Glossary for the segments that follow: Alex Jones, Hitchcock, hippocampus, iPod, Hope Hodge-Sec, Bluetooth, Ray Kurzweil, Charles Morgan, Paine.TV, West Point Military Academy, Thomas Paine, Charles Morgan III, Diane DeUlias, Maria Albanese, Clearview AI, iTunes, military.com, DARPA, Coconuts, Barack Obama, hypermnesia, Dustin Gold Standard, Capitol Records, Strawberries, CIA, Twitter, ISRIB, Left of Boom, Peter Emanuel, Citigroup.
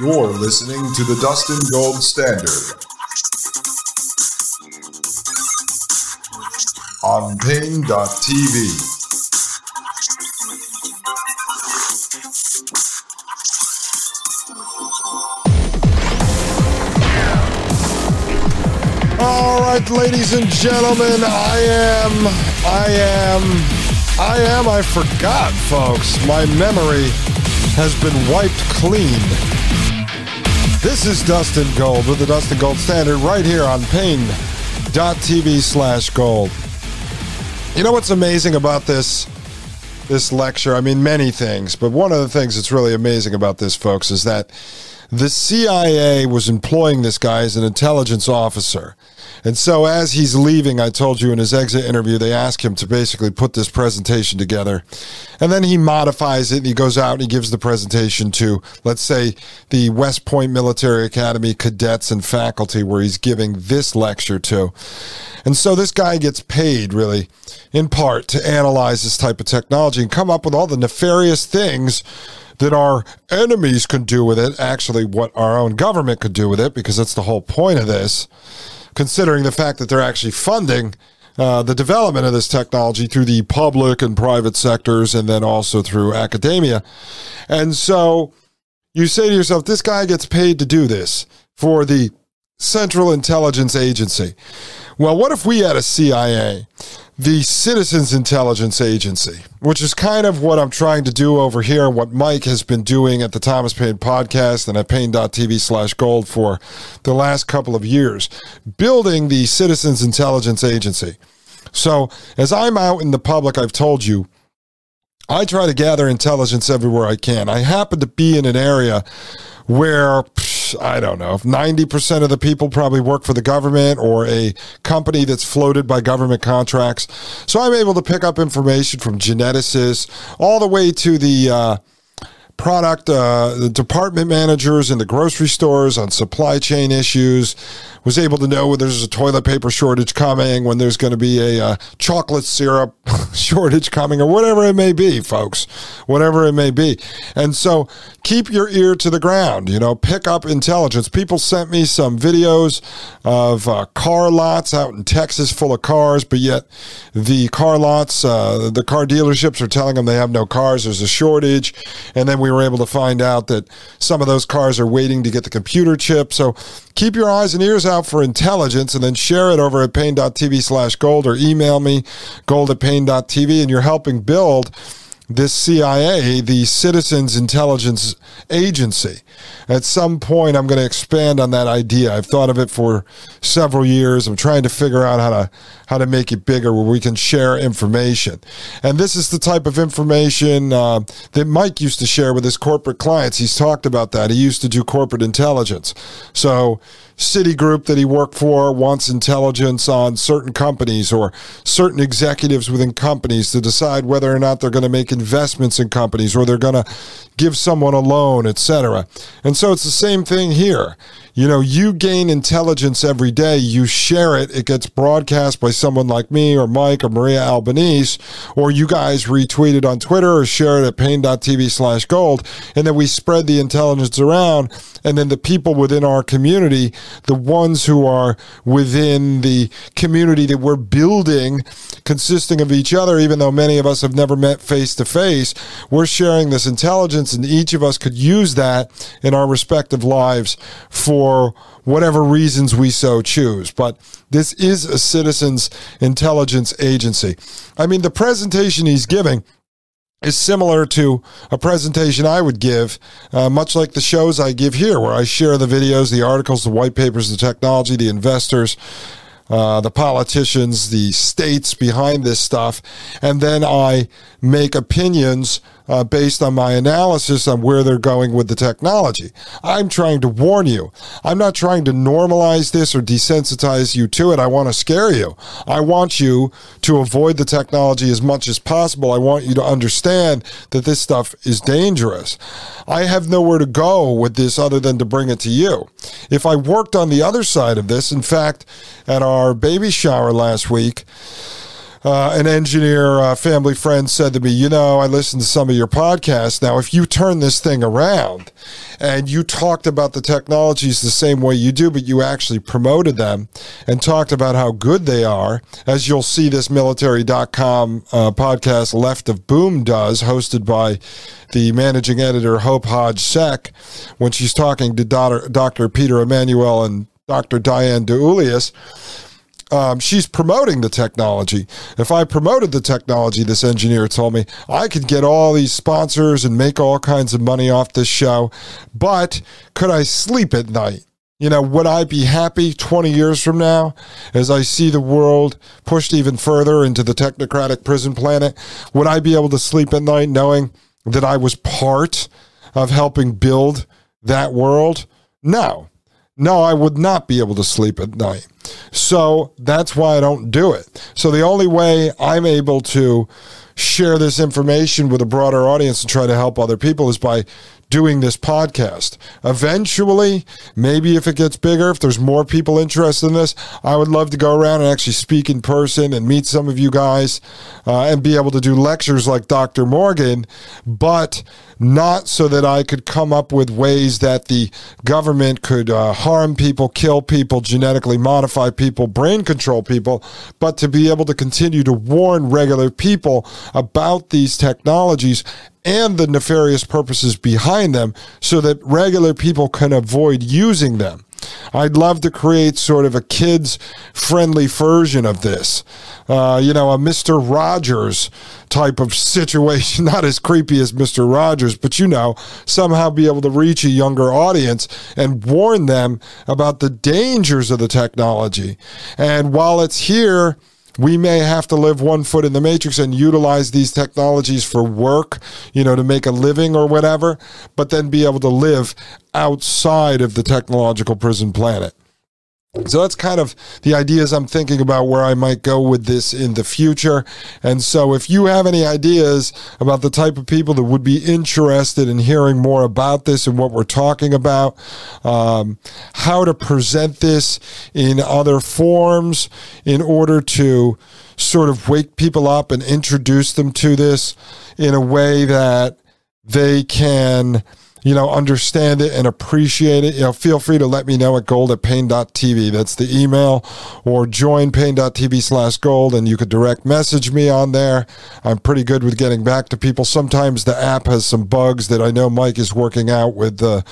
You're listening to the Dustin Gold Standard on Paine.TV. All right, ladies and gentlemen, I forgot, folks. My memory has been wiped clean. This is Dustin Gold with the Dustin Gold Standard right here on Paine.TV/gold. You know what's amazing about this lecture? I mean, many things, but one of the things that's really amazing about this, folks, is that the CIA was employing this guy as an intelligence officer. And so as he's leaving, I told you in his exit interview, they ask him to basically put this presentation together. And then he modifies it, and he goes out and he gives the presentation to, let's say, the West Point Military Academy cadets and faculty where he's giving this lecture to. And so this guy gets paid, really, in part, to analyze this type of technology and come up with all the nefarious things that our enemies could do with it, actually what our own government could do with it, because that's the whole point of this, considering the fact that they're actually funding the development of this technology through the public and private sectors and then also through academia. And so you say to yourself, this guy gets paid to do this for the Central Intelligence Agency. Well, what if we had a CIA, the Citizens Intelligence Agency, which is kind of what I'm trying to do over here, and what Mike has been doing at the Thomas Paine podcast and at Paine.TV/gold for the last couple of years, building the Citizens Intelligence Agency. So as I'm out in the public, I've told you, I try to gather intelligence everywhere I can. I happen to be in an area where, I don't know, 90% of the people probably work for the government or a company that's floated by government contracts. So I'm able to pick up information from geneticists all the way to the product the department managers in the grocery stores on supply chain issues. Was able to know when there's a toilet paper shortage coming, when there's going to be a chocolate syrup shortage coming, or whatever it may be, folks, whatever it may be. And so keep your ear to the ground, you know, pick up intelligence. People sent me some videos of car lots out in Texas full of cars, but yet the car lots, the car dealerships are telling them they have no cars, there's a shortage. And then we were able to find out that some of those cars are waiting to get the computer chip. So keep your eyes and ears out for intelligence, and then share it over at Paine.TV/gold, or email me, gold@Paine.TV, and you're helping build this CIA, the Citizens Intelligence Agency. At some point, I'm going to expand on that idea. I've thought of it for several years. I'm trying to figure out how to make it bigger, where we can share information. And this is the type of information that Mike used to share with his corporate clients. He's talked about that. He used to do corporate intelligence. So Citigroup that he worked for wants intelligence on certain companies or certain executives within companies to decide whether or not they're going to make investments in companies or they're going to give someone a loan, etc. And so it's the same thing here. You know, you gain intelligence every day. You share it. It gets broadcast by someone like me or Mike or Maria Albanese, or you guys retweet it on Twitter or share it at Paine.TV/gold. And then we spread the intelligence around. And then the people within our community, the ones who are within the community that we're building, consisting of each other, even though many of us have never met face to face, we're sharing this intelligence, and each of us could use that in our respective lives for whatever reasons we so choose. But this is a citizens' intelligence agency. I mean, the presentation he's giving is similar to a presentation I would give, much like the shows I give here, where I share the videos, the articles, the white papers, the technology, the investors, the politicians, the states behind this stuff, and then I make opinions based on my analysis on where they're going with the technology. I'm trying to warn you. I'm not trying to normalize this or desensitize you to it. I want to scare you. I want you to avoid the technology as much as possible. I want you to understand that this stuff is dangerous. I have nowhere to go with this other than to bring it to you. If I worked on the other side of this, in fact, at our baby shower last week, an engineer, family friend said to me, you know, I listened to some of your podcasts. Now, if you turn this thing around and you talked about the technologies the same way you do, but you actually promoted them and talked about how good they are, as you'll see this military.com podcast Left of Boom does, hosted by the managing editor, Hope Hodge-Sec, when she's talking to Dr. Peter Emanuel and Dr. Diane DeUlias. She's promoting the technology. If I promoted the technology, this engineer told me, I could get all these sponsors and make all kinds of money off this show, but could I sleep at night? You know, would I be happy 20 years from now as I see the world pushed even further into the technocratic prison planet? Would I be able to sleep at night knowing that I was part of helping build that world? No, I would not be able to sleep at night. So that's why I don't do it. So the only way I'm able to share this information with a broader audience and try to help other people is by doing this podcast. Eventually, maybe if it gets bigger, if there's more people interested in this, I would love to go around and actually speak in person and meet some of you guys and be able to do lectures like Dr. Morgan, but not so that I could come up with ways that the government could harm people, kill people, genetically modify people, brain control people, but to be able to continue to warn regular people about these technologies and the nefarious purposes behind them so that regular people can avoid using them. I'd love to create sort of a kids-friendly version of this. You know, a Mr. Rogers type of situation, not as creepy as Mr. Rogers, but, you know, somehow be able to reach a younger audience and warn them about the dangers of the technology. And while it's here, we may have to live one foot in the matrix and utilize these technologies for work, you know, to make a living or whatever, but then be able to live outside of the technological prison planet. So that's kind of the ideas I'm thinking about where I might go with this in the future. And so if you have any ideas about the type of people that would be interested in hearing more about this and what we're talking about, how to present this in other forms in order to sort of wake people up and introduce them to this in a way that they can, you know, understand it and appreciate it. You know, feel free to let me know at gold@paine.tv. That's the email, or join paine.tv/gold, and you could direct message me on there. I'm pretty good with getting back to people. Sometimes the app has some bugs that I know Mike is working out with the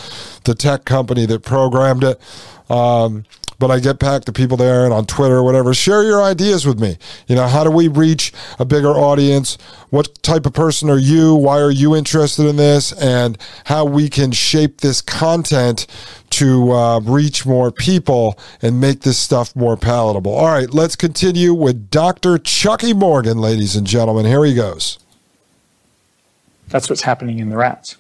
tech company that programmed it. But I get back to people there and on Twitter or whatever. Share your ideas with me. You know, how do we reach a bigger audience? What type of person are you? Why are you interested in this? And how we can shape this content to reach more people and make this stuff more palatable. All right, let's continue with Dr. Chucky Morgan, ladies and gentlemen. Here he goes. That's what's happening in the rats,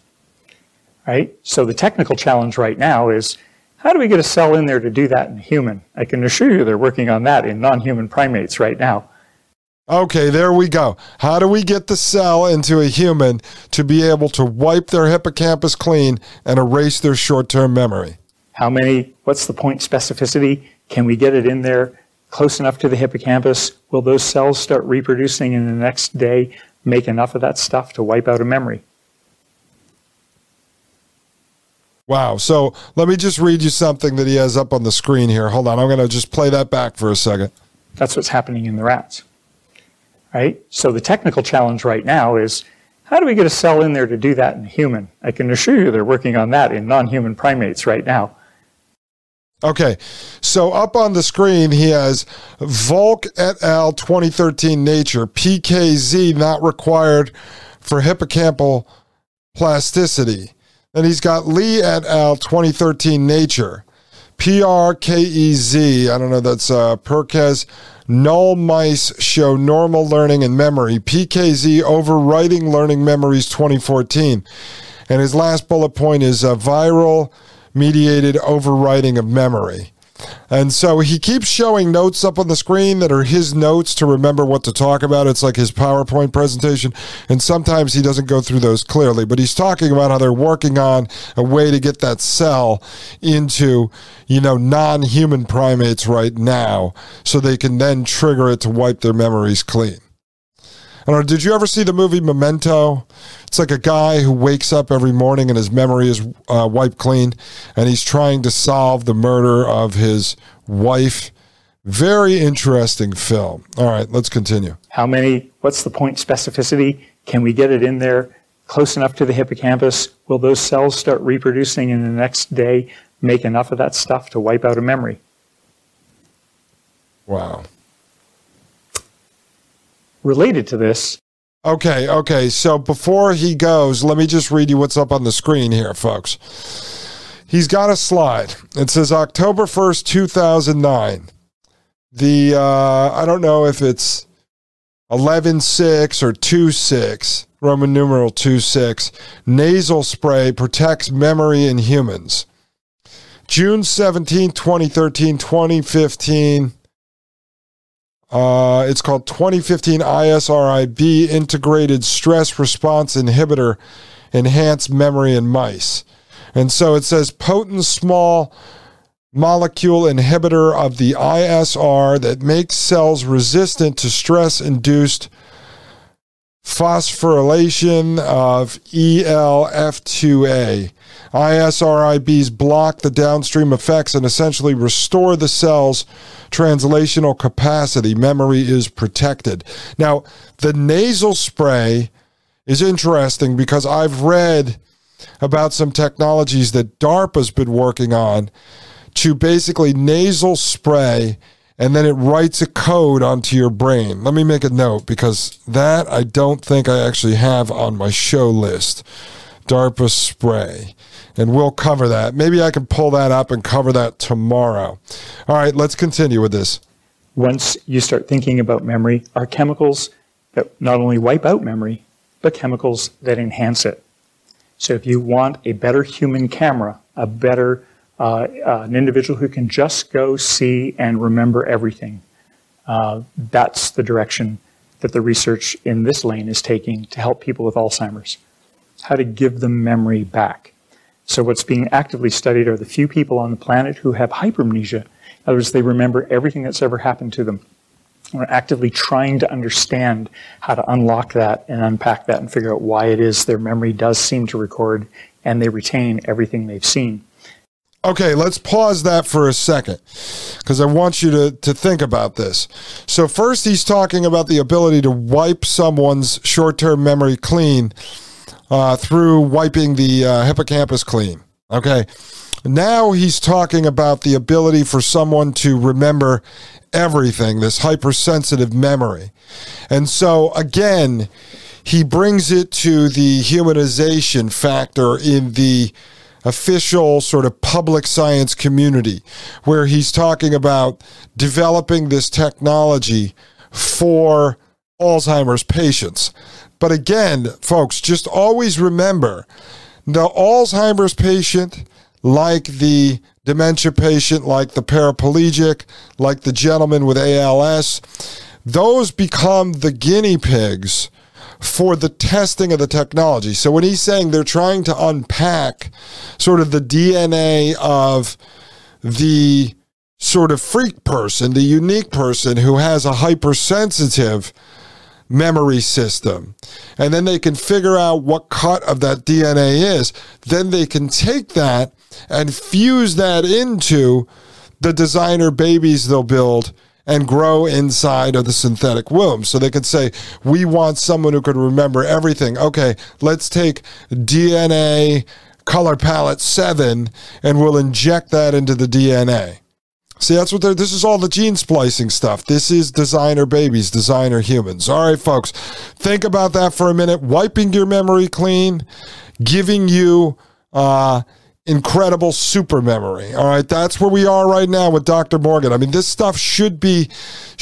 right? So the technical challenge right now is, how do we get a cell in there to do that in human? I can assure you they're working on that in non-human primates right now. Okay, there we go. How do we get the cell into a human to be able to wipe their hippocampus clean and erase their short-term memory? How many, what's the point specificity? Can we get it in there close enough to the hippocampus? Will those cells start reproducing in the next day, make enough of that stuff to wipe out a memory? Wow. So let me just read you something that he has up on the screen here. Hold on. I'm going to just play that back for a second. That's what's happening in the rats, right? So the technical challenge right now is, how do we get a cell in there to do that in a human? I can assure you they're working on that in non-human primates right now. Okay, so up on the screen, he has Volk et al. 2013 Nature, PKZ not required for hippocampal plasticity. Then he's got Lee et al. 2013 Nature, PRKEZ, I don't know, that's Perkez, null mice show normal learning and memory, PKZ overwriting learning memories 2014. And his last bullet point is viral mediated overwriting of memory. And so he keeps showing notes up on the screen that are his notes to remember what to talk about. It's like his PowerPoint presentation, and sometimes he doesn't go through those clearly, but he's talking about how they're working on a way to get that cell into, you know, non-human primates right now so they can then trigger it to wipe their memories clean. I don't know, did you ever see the movie Memento? It's like a guy who wakes up every morning and his memory is wiped clean, and he's trying to solve the murder of his wife. Very interesting film. All right, let's continue. How many, what's the point specificity? Can we get it in there close enough to the hippocampus? Will those cells start reproducing in the next day, make enough of that stuff to wipe out a memory? Wow. Related to this. Okay. So before he goes, let me just read you what's up on the screen here, folks. He's got a slide. It says October 1st, 2009. The, I don't know if it's 11-6 or 2-6, Roman numeral 2-6, nasal spray protects memory in humans. June 17, 2013, 2015. It's called 2015 ISRIB Integrated Stress Response Inhibitor Enhanced Memory in Mice. And so it says potent small molecule inhibitor of the ISR that makes cells resistant to stress-induced phosphorylation of ELF2A. ISRIBs block the downstream effects and essentially restore the cell's translational capacity. Memory is protected. Now, the nasal spray is interesting because I've read about some technologies that DARPA's been working on to basically nasal spray, and then it writes a code onto your brain. Let me make a note, because that I don't think I actually have on my show list. DARPA spray. And we'll cover that. Maybe I can pull that up and cover that tomorrow. All right, let's continue with this. Once you start thinking about memory, are chemicals that not only wipe out memory, but chemicals that enhance it. So if you want a better human camera, a better an individual who can just go see and remember everything. That's the direction that the research in this lane is taking to help people with Alzheimer's, how to give them memory back. So what's being actively studied are the few people on the planet who have hypermnesia. In other words, they remember everything that's ever happened to them. We're actively trying to understand how to unlock that and unpack that and figure out why it is their memory does seem to record and they retain everything they've seen. Okay, let's pause that for a second, because I want you to think about this. So first, he's talking about the ability to wipe someone's short-term memory clean through wiping the hippocampus clean. Okay, now he's talking about the ability for someone to remember everything, this hypersensitive memory. And so, again, he brings it to the humanization factor in the official sort of public science community, where he's talking about developing this technology for Alzheimer's patients. But again, folks, just always remember, the Alzheimer's patient, like the dementia patient, like the paraplegic, like the gentleman with ALS, those become the guinea pigs for the testing of the technology. So when he's saying they're trying to unpack sort of the DNA of the sort of freak person, the unique person who has a hypersensitive memory system, and then they can figure out what cut of that DNA is, then they can take that and fuse that into the designer babies they'll build and grow inside of the synthetic womb. So they could say, we want someone who could remember everything. Okay, let's take DNA color palette 7 and we'll inject that into the DNA. See, that's what this is all the gene splicing stuff. This is designer babies, designer humans. All right, folks, think about that for a minute. Wiping your memory clean, giving you incredible super memory. All right, that's where we are right now with Dr. Morgan. I mean, this stuff should be at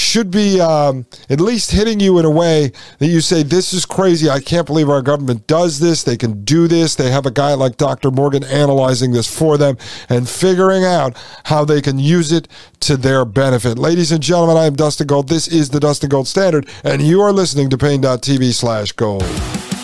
least hitting you in a way that you say, this is crazy. I can't believe our government does this. They can do this. They have a guy like Dr. Morgan analyzing this for them and figuring out how they can use it to their benefit. Ladies and gentlemen, I am Dustin Gold. This is the Dustin Gold Standard, and you are listening to Paine.TV/Gold.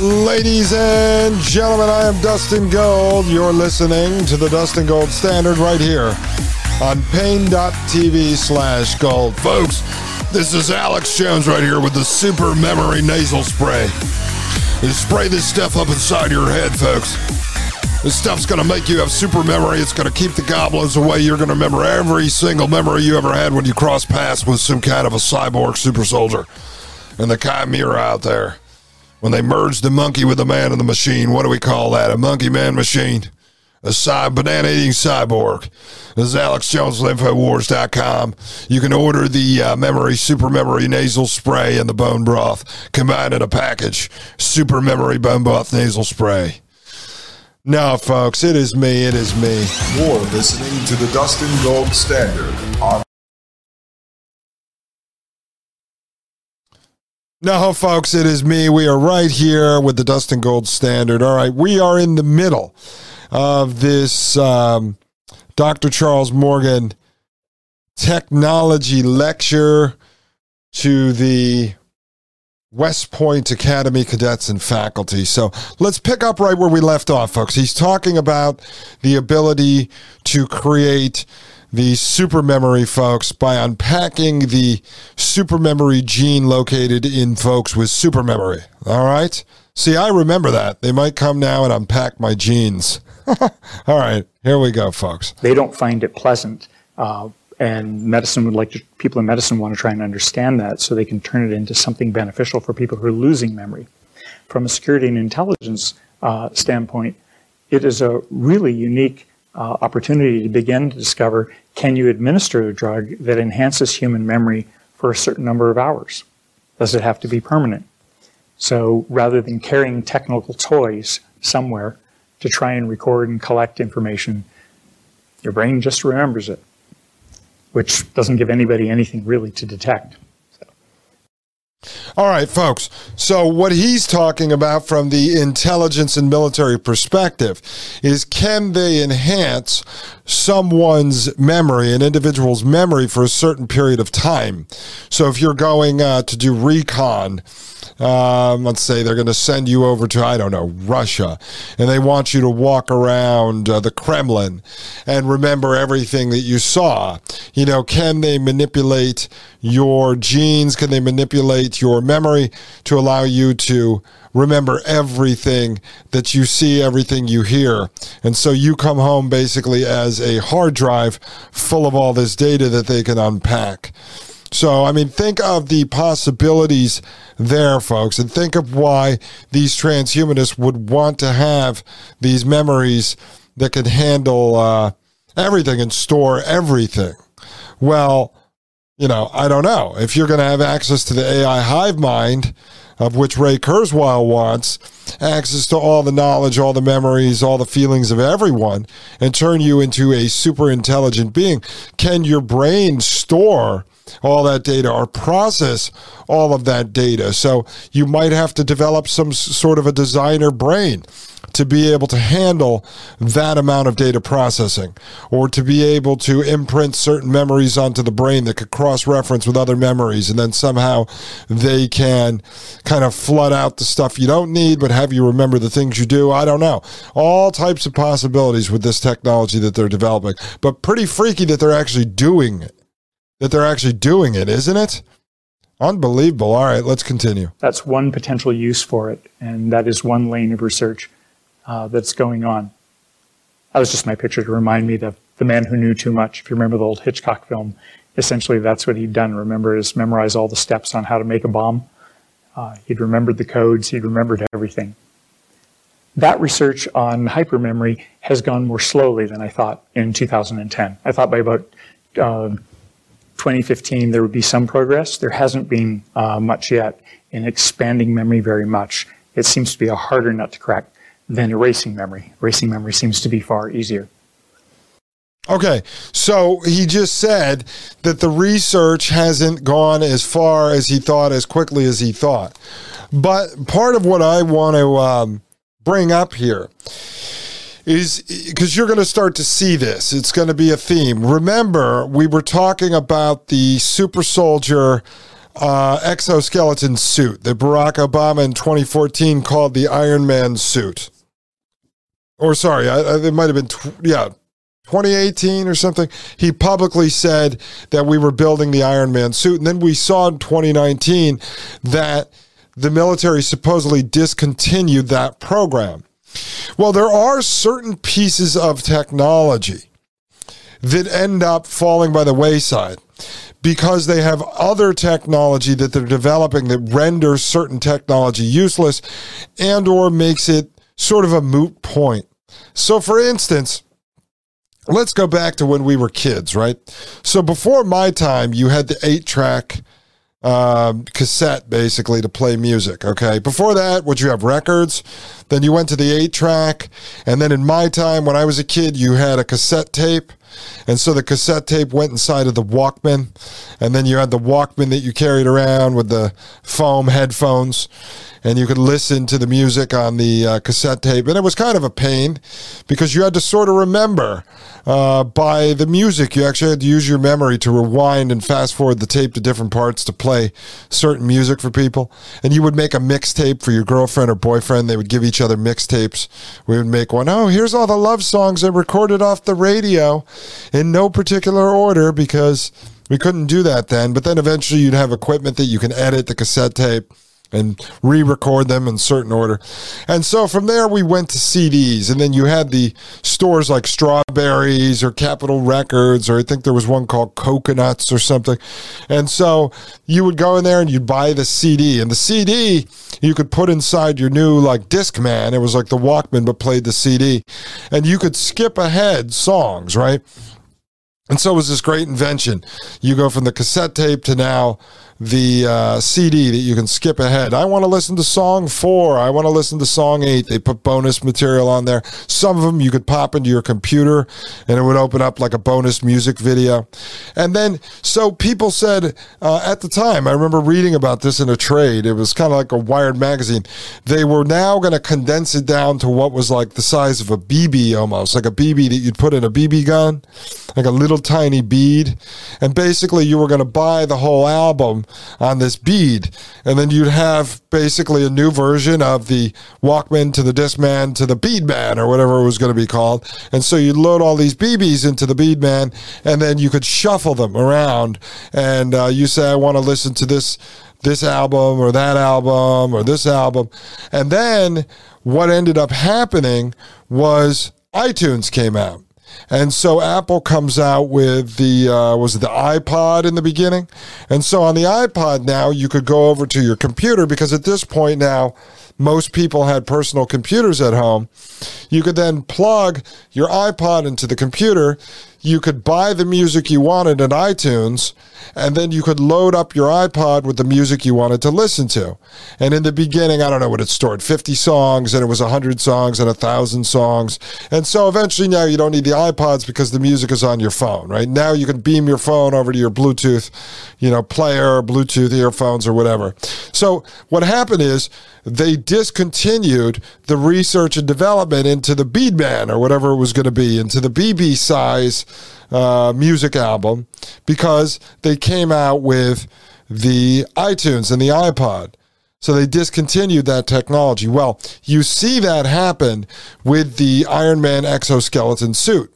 Ladies and gentlemen, I am Dustin Gold. You're listening to the Dustin Gold Standard right here on Paine.TV/gold. Folks, this is Alex Jones right here with the Super Memory Nasal Spray. You spray this stuff up inside your head, folks. This stuff's going to make you have super memory. It's going to keep the goblins away. You're going to remember every single memory you ever had when you cross paths with some kind of a cyborg super soldier. And the chimera out there. When they merged the monkey with the man and the machine, what do we call that? A monkey man machine. A banana-eating cyborg. This is Alex Jones with InfoWars.com. You can order the Super Memory Nasal Spray and the Bone Broth combined in a package. Super Memory Bone Broth Nasal Spray. No, folks, it is me. It is me. You're listening to the Dustin Gold Standard on... No, folks, it is me. We are right here with the Dustin Gold Standard. All right, we are in the middle of this Dr. Charles Morgan technology lecture to the West Point Academy cadets and faculty. So let's pick up right where we left off, folks. He's talking about the ability to create the super memory, folks, by unpacking the super memory gene located in folks with super memory. All right? See, I remember that. They might come now and unpack my genes. All right, here we go, folks. They don't find it pleasant, and medicine would like to, people in medicine want to try and understand that so they can turn it into something beneficial for people who are losing memory. From a security and intelligence standpoint, it is a really unique opportunity to begin to discover, can you administer a drug that enhances human memory for a certain number of hours? Does it have to be permanent? So rather than carrying technical toys somewhere to try and record and collect information, your brain just remembers it, which doesn't give anybody anything really to detect. All right, folks. So what he's talking about from the intelligence and military perspective is, can they enhance someone's memory, an individual's memory, for a certain period of time? So if you're going to do recon, let's say they're going to send you over to, I don't know, Russia, and they want you to walk around the Kremlin and remember everything that you saw. You know, can they manipulate your genes? Can they manipulate your memory to allow you to remember everything that you see, everything you hear? And so you come home basically as a hard drive full of all this data that they can unpack. So, I mean, think of the possibilities there, folks, and think of why these transhumanists would want to have these memories that could handle everything and store everything. Well, you know, I don't know. If you're going to have access to the AI hive mind, of which Ray Kurzweil wants, access to all the knowledge, all the memories, all the feelings of everyone, and turn you into a super intelligent being. Can your brain store all that data or process all of that data? So you might have to develop some sort of a designer brain to be able to handle that amount of data processing, or to be able to imprint certain memories onto the brain that could cross-reference with other memories, and then somehow they can kind of flood out the stuff you don't need but have you remember the things you do. I don't know. All types of possibilities with this technology that they're developing, but pretty freaky that they're actually doing it. Isn't it? Unbelievable. All right, let's continue. That's one potential use for it, and that is one lane of research that's going on. That was just my picture to remind me of the man who knew too much. If you remember the old Hitchcock film, essentially that's what he'd done. Remember, is memorize all the steps on how to make a bomb. He'd remembered the codes. He'd remembered everything. That research on hypermemory has gone more slowly than I thought in 2010. I thought by about 2015 there would be some progress. There hasn't been much yet in expanding memory very much. It seems to be a harder nut to crack than erasing memory. Erasing memory seems to be far easier. Okay, so he just said that the research hasn't gone as far as he thought, as quickly as he thought. But part of what I want to bring up here is, because you're going to start to see this, it's going to be a theme. Remember, we were talking about the super soldier exoskeleton suit that Barack Obama in 2014 called the Iron Man suit. Or sorry, it might have been 2018 or something. He publicly said that we were building the Iron Man suit. And then we saw in 2019 that the military supposedly discontinued that program. Well, there are certain pieces of technology that end up falling by the wayside, because they have other technology that they're developing that renders certain technology useless and or makes it sort of a moot point. So for instance, let's go back to when we were kids, right? So before my time, you had the 8-track cassette basically to play music, okay? Before that, would you have records? Then you went to the 8-track, and then in my time, when I was a kid, you had a cassette tape. And so the cassette tape went inside of the Walkman, and then you had the Walkman that you carried around with the foam headphones, and you could listen to the music on the cassette tape. And it was kind of a pain, because you had to sort of remember by the music. You actually had to use your memory to rewind and fast forward the tape to different parts to play certain music for people. And you would make a mixtape for your girlfriend or boyfriend. They would give each other mixtapes. We would make one. Oh, here's all the love songs I recorded off the radio in no particular order, because we couldn't do that then. But then eventually you'd have equipment that you can edit the cassette tape and re-record them in certain order. And so from there we went to CDs, and then you had the stores like Strawberries or Capitol Records, or I think there was one called Coconuts or something. And so you would go in there and you'd buy the CD, and the CD you could put inside your new like Discman. It was like the Walkman but played the CD, and you could skip ahead songs, right? And so it was this great invention. You go from the cassette tape to now the CD that you can skip ahead. I want to listen to song 4. I want to listen to song 8. They put bonus material on there. Some of them you could pop into your computer and it would open up like a bonus music video. And then, so people said at the time, I remember reading about this in a trade. It was kind of like a Wired magazine. They were now going to condense it down to what was like the size of a BB almost, like a BB that you'd put in a BB gun, like a little tiny bead. And basically you were going to buy the whole album on this bead, and then you'd have basically a new version of the Walkman to the Discman to the Beadman, or whatever it was going to be called. And so you'd load all these BBs into the Beadman, and then you could shuffle them around, and you say, I want to listen to this album or that album or this album. And then what ended up happening was iTunes came out. And so Apple comes out with the, was it the iPod in the beginning? And so on the iPod now, you could go over to your computer, because at this point now, most people had personal computers at home. You could then plug your iPod into the computer, you could buy the music you wanted in iTunes, and then you could load up your iPod with the music you wanted to listen to. And in the beginning, I don't know what it stored, 50 songs, and it was 100 songs and 1,000 songs. And so eventually now you don't need the iPods because the music is on your phone, right? Now you can beam your phone over to your Bluetooth, player, Bluetooth earphones or whatever. So what happened is they discontinued the research and development into the Beatman or whatever it was going to be, into the BB size music album, because they came out with the iTunes and the iPod. So they discontinued that technology. Well, you see that happen with the Iron Man exoskeleton suit.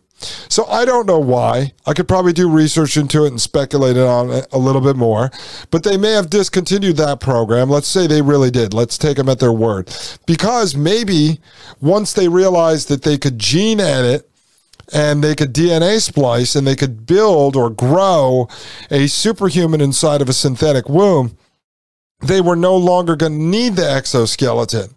So I don't know why. I could probably do research into it and speculate on it a little bit more. But they may have discontinued that program. Let's say they really did. Let's take them at their word. Because maybe once they realized that they could gene edit and they could DNA splice and they could build or grow a superhuman inside of a synthetic womb, they were no longer going to need the exoskeleton.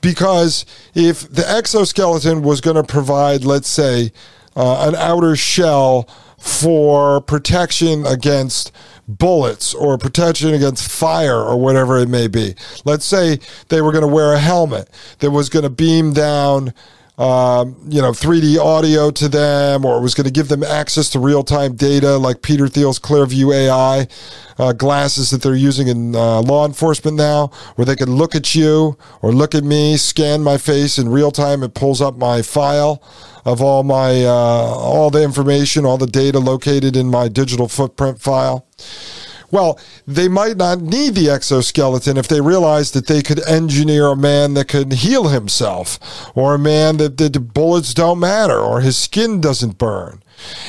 Because if the exoskeleton was going to provide, let's say, an outer shell for protection against bullets or protection against fire or whatever it may be. Let's say they were going to wear a helmet that was going to beam down 3D audio to them, or it was going to give them access to real-time data like Peter Thiel's Clearview AI glasses that they're using in law enforcement now, where they can look at you or look at me, scan my face in real time. It pulls up my file of all my all the information, all the data located in my digital footprint file. Well, they might not need the exoskeleton if they realized that they could engineer a man that could heal himself, or a man that the bullets don't matter, or his skin doesn't burn.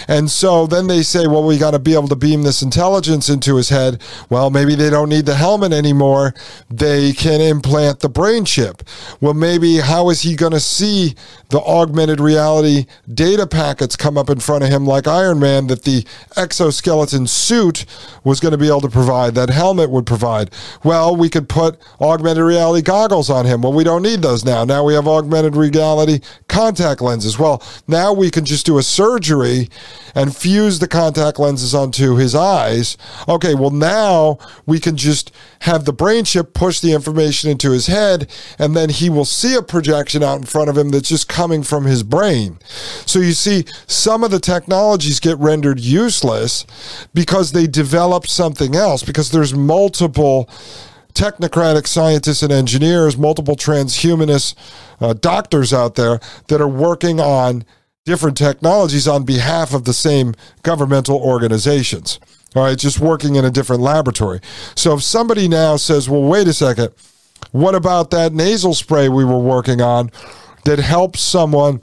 And so then they say, well, we got to be able to beam this intelligence into his head. Well, maybe they don't need the helmet anymore. They can implant the brain chip. Well, maybe how is he going to see the augmented reality data packets come up in front of him like Iron Man that the exoskeleton suit was going to be able to provide, that helmet would provide? Well, we could put augmented reality goggles on him. Well, we don't need those now. Now we have augmented reality contact lenses. Well, now we can just do a surgery and fuse the contact lenses onto his eyes. Okay, well, now we can just have the brain chip push the information into his head, and then he will see a projection out in front of him that's just coming from his brain. So you see, some of the technologies get rendered useless because they develop something else, because there's multiple technocratic scientists and engineers, multiple transhumanist doctors out there that are working on different technologies on behalf of the same governmental organizations, all right, just working in a different laboratory. So if somebody now says, well, wait a second, what about that nasal spray we were working on that helps someone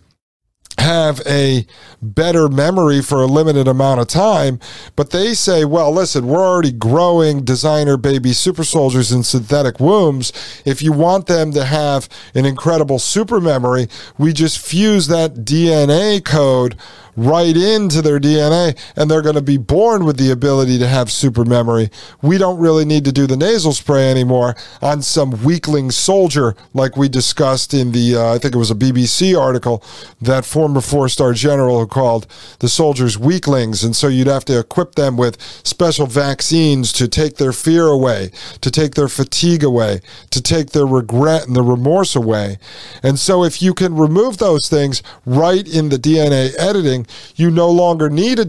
have a better memory for a limited amount of time, but they say, well, listen, we're already growing designer baby super soldiers in synthetic wombs. If you want them to have an incredible super memory, we just fuse that DNA code right into their DNA, and they're going to be born with the ability to have super memory. We don't really need to do the nasal spray anymore on some weakling soldier like we discussed in the, I think it was a BBC article, that former four-star general who called the soldiers weaklings, and so you'd have to equip them with special vaccines to take their fear away, to take their fatigue away, to take their regret and the remorse away. And so if you can remove those things right in the DNA editing, you no longer need a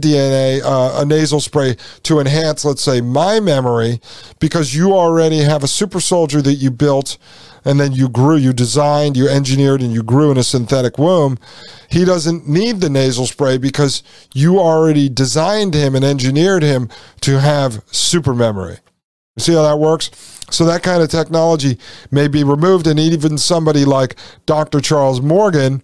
nasal spray to enhance, let's say, my memory, because you already have a super soldier that you built and then you grew, you designed, you engineered, and you grew in a synthetic womb. He doesn't need the nasal spray because you already designed him and engineered him to have super memory. See how that works? So that kind of technology may be removed, and even somebody like Dr. Charles Morgan,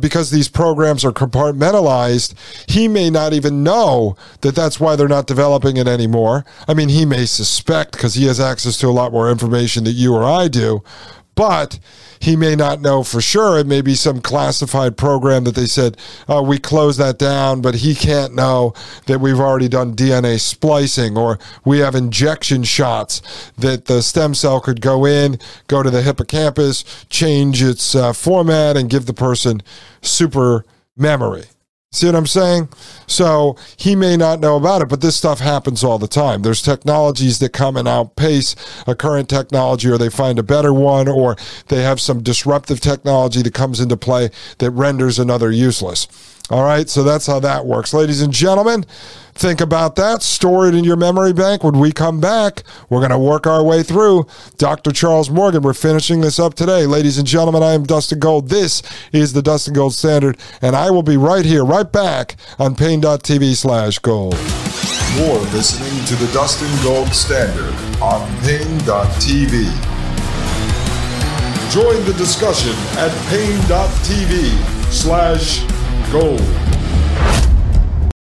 because these programs are compartmentalized, he may not even know that that's why they're not developing it anymore. I mean, he may suspect because he has access to a lot more information than you or I do, but he may not know for sure. It may be some classified program that they said, oh, we closed that down, but he can't know that we've already done DNA splicing, or we have injection shots that the stem cell could go in, go to the hippocampus, change its format, and give the person super memory. See what I'm saying? So he may not know about it, but this stuff happens all the time. There's technologies that come and outpace a current technology, or they find a better one, or they have some disruptive technology that comes into play that renders another useless. All right, so that's how that works. Ladies and gentlemen, think about that. Store it in your memory bank. When we come back, we're going to work our way through Dr. Charles Morgan. We're finishing this up today. Ladies and gentlemen, I am Dustin Gold. This is the Dustin Gold Standard, and I will be right here, right back on Paine.TV/gold. You're listening to the Dustin Gold Standard on Paine.TV. Join the discussion at Paine.TV/gold.